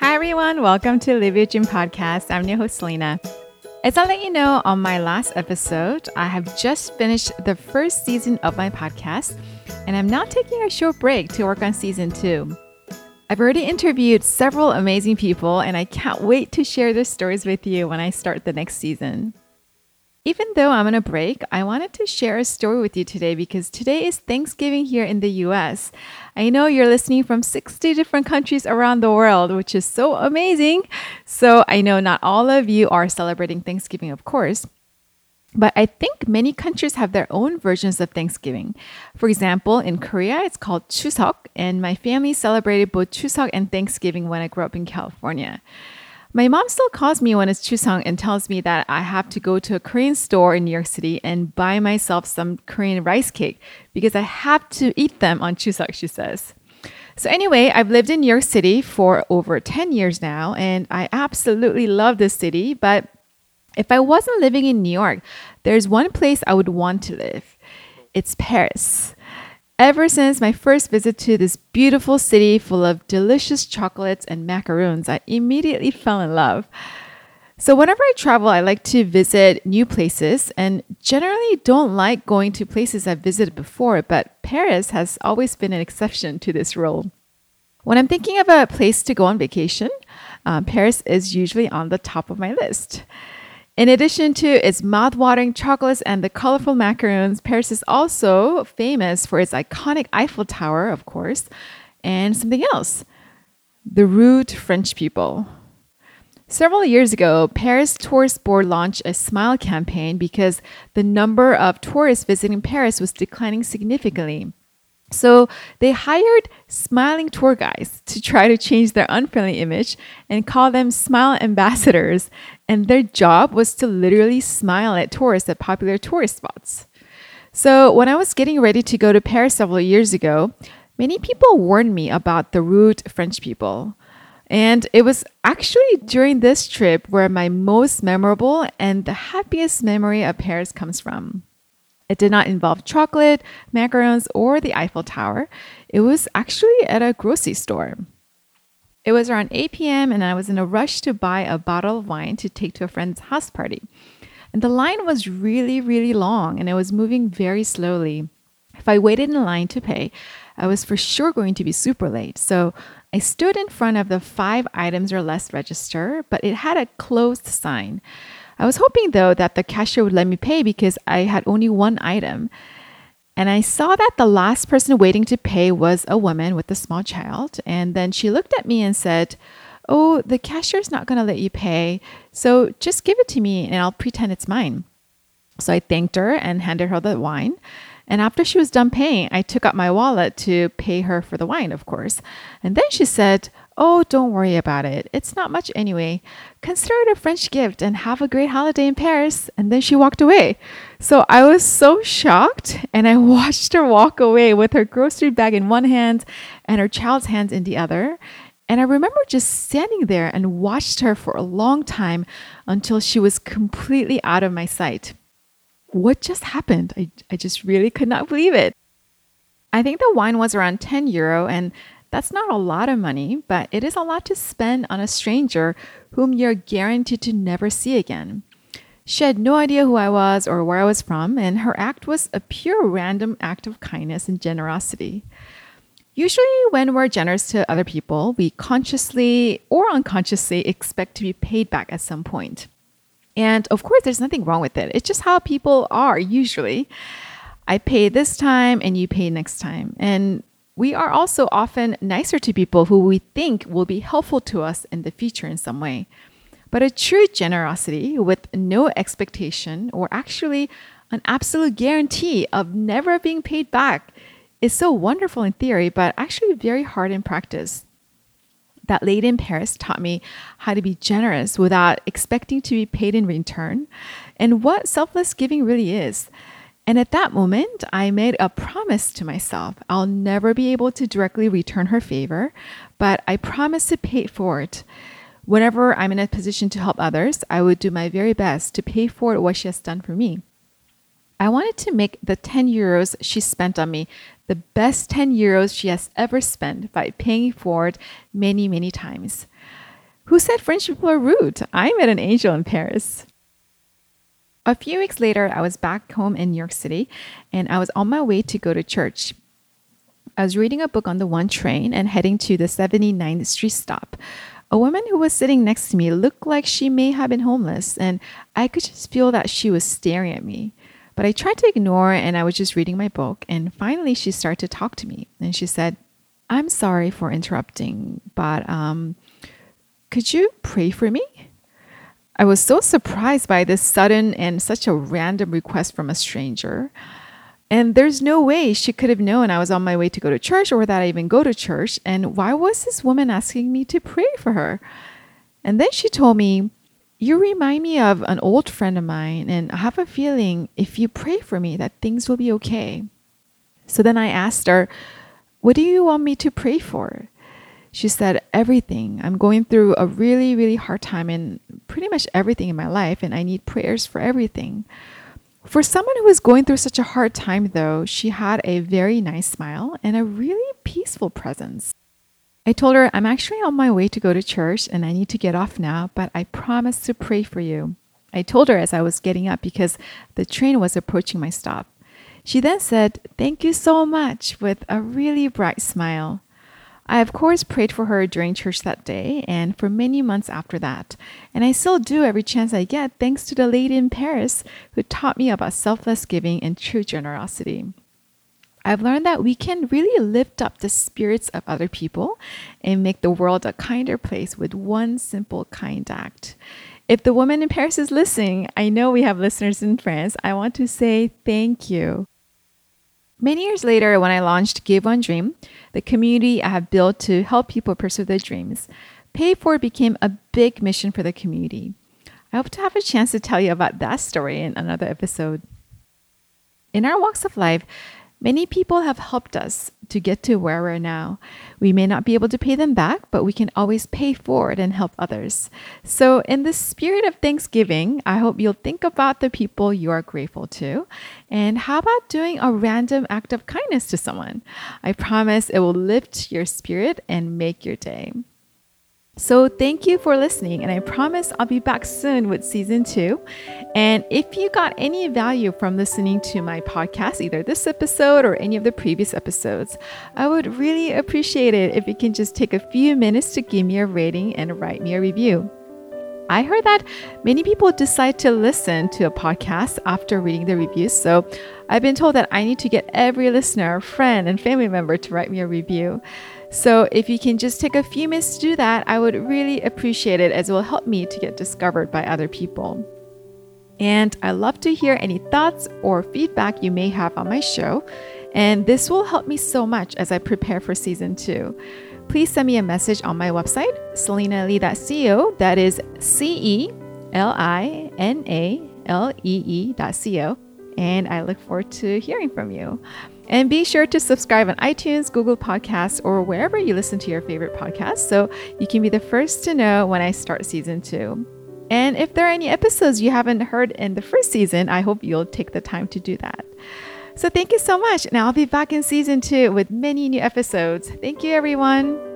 Everyone, welcome to Live Your Dream Podcast. I'm your host, Selena. As I let you know on my last episode, I have just finished the first season of my podcast, and I'm now taking a short break to work on season 2. I've already interviewed several amazing people, and I can't wait to share their stories with you when I start the next season. Even though I'm on a break, I wanted to share a story with you today because today is Thanksgiving here in the US. I know you're listening from 60 different countries around the world, which is so amazing. So I know not all of you are celebrating Thanksgiving, of course. But I think many countries have their own versions of Thanksgiving. For example, in Korea, it's called Chuseok, and my family celebrated both Chuseok and Thanksgiving when I grew up in California. My mom still calls me when it's Chuseok and tells me that I have to go to a Korean store in New York City and buy myself some Korean rice cake because I have to eat them on Chuseok, she says. So anyway, I've lived in New York City for over 10 years now, and I absolutely love this city. But if I wasn't living in New York, there's one place I would want to live. It's Paris. Ever since my first visit to this beautiful city full of delicious chocolates and macaroons, I immediately fell in love. So whenever I travel, I like to visit new places and generally don't like going to places I've visited before, but Paris has always been an exception to this rule. When I'm thinking of a place to go on vacation, Paris is usually on the top of my list. In addition to its mouth-watering chocolates and the colorful macaroons, Paris is also famous for its iconic Eiffel Tower, of course, and something else, the rude French people. Several years ago, Paris Tourist Board launched a Smile campaign because the number of tourists visiting Paris was declining significantly. So they hired smiling tour guides to try to change their unfriendly image and call them smile ambassadors. And their job was to literally smile at tourists at popular tourist spots. So when I was getting ready to go to Paris several years ago, many people warned me about the rude French people. And it was actually during this trip where my most memorable and the happiest memory of Paris comes from. It did not involve chocolate, macarons, or the Eiffel Tower. It was actually at a grocery store. It was around 8 p.m. and I was in a rush to buy a bottle of wine to take to a friend's house party. And the line was really long and it was moving very slowly. If I waited in line to pay, I was for sure going to be super late. So I stood in front of the 5 items or less register, but it had a closed sign. I was hoping, though, that the cashier would let me pay because I had only one item. And I saw that the last person waiting to pay was a woman with a small child. And then she looked at me and said, "Oh, the cashier's not going to let you pay. So just give it to me and I'll pretend it's mine." So I thanked her and handed her the wine. And after she was done paying, I took out my wallet to pay her for the wine, of course. And then she said, "Oh, don't worry about it. It's not much anyway. Consider it a French gift and have a great holiday in Paris." And then she walked away. So I was so shocked and I watched her walk away with her grocery bag in one hand and her child's hand in the other. And I remember just standing there and watched her for a long time until she was completely out of my sight. What just happened? I just really could not believe it. I think the wine was around 10 euro and that's not a lot of money, but it is a lot to spend on a stranger whom you're guaranteed to never see again. She had no idea who I was or where I was from, and her act was a pure random act of kindness and generosity. Usually when we're generous to other people, we consciously or unconsciously expect to be paid back at some point. And of course, there's nothing wrong with it. It's just how people are usually. I pay this time and you pay next time. And we are also often nicer to people who we think will be helpful to us in the future in some way. But a true generosity with no expectation or actually an absolute guarantee of never being paid back is so wonderful in theory, but actually very hard in practice. That lady in Paris taught me how to be generous without expecting to be paid in return and what selfless giving really is. And at that moment, I made a promise to myself. I'll never be able to directly return her favor, but I promised to pay it forward. Whenever I'm in a position to help others, I would do my very best to pay forward what she has done for me. I wanted to make the 10 euros she spent on me the best 10 euros she has ever spent by paying forward many, many times. Who said French people are rude? I met an angel in Paris. A few weeks later, I was back home in New York City, and I was on my way to go to church. I was reading a book on the 1 train and heading to the 79th Street stop. A woman who was sitting next to me looked like she may have been homeless, and I could just feel that she was staring at me. But I tried to ignore and I was just reading my book. And finally, she started to talk to me. And she said, "I'm sorry for interrupting, but could you pray for me?" I was so surprised by this sudden and such a random request from a stranger. And there's no way she could have known I was on my way to go to church or that I even go to church. And why was this woman asking me to pray for her? And then she told me, "You remind me of an old friend of mine, and I have a feeling if you pray for me that things will be okay." So then I asked her, "What do you want me to pray for?" She said, "Everything. I'm going through a really, really hard time in pretty much everything in my life, and I need prayers for everything." For someone who was going through such a hard time, though, she had a very nice smile and a really peaceful presence. I told her, "I'm actually on my way to go to church and I need to get off now, but I promise to pray for you." I told her as I was getting up because the train was approaching my stop. She then said, "Thank you so much," with a really bright smile. I, of course, prayed for her during church that day and for many months after that. And I still do every chance I get thanks to the lady in Paris who taught me about selfless giving and true generosity. I've learned that we can really lift up the spirits of other people and make the world a kinder place with one simple kind act. If the woman in Paris is listening, I know we have listeners in France, I want to say thank you. Many years later, when I launched Give One Dream, the community I have built to help people pursue their dreams, Pay Forward became a big mission for the community. I hope to have a chance to tell you about that story in another episode. In our walks of life, many people have helped us to get to where we're now. We may not be able to pay them back, but we can always pay forward and help others. So in the spirit of Thanksgiving, I hope you'll think about the people you are grateful to. And how about doing a random act of kindness to someone? I promise it will lift your spirit and make your day. So thank you for listening, and I promise I'll be back soon with season 2. And if you got any value from listening to my podcast, either this episode or any of the previous episodes, I would really appreciate it if you can just take a few minutes to give me a rating and write me a review. I heard that many people decide to listen to a podcast after reading the reviews, so I've been told that I need to get every listener, friend, and family member to write me a review. So if you can just take a few minutes to do that, I would really appreciate it, as it will help me to get discovered by other people. And I love to hear any thoughts or feedback you may have on my show. And this will help me so much as I prepare for season 2. Please send me a message on my website, selinalee.co. That is CELINALEE.co. And I look forward to hearing from you. And be sure to subscribe on iTunes, Google Podcasts, or wherever you listen to your favorite podcasts, so you can be the first to know when I start season 2. And if there are any episodes you haven't heard in the first season, I hope you'll take the time to do that. So thank you so much. And I'll be back in season 2 with many new episodes. Thank you, everyone.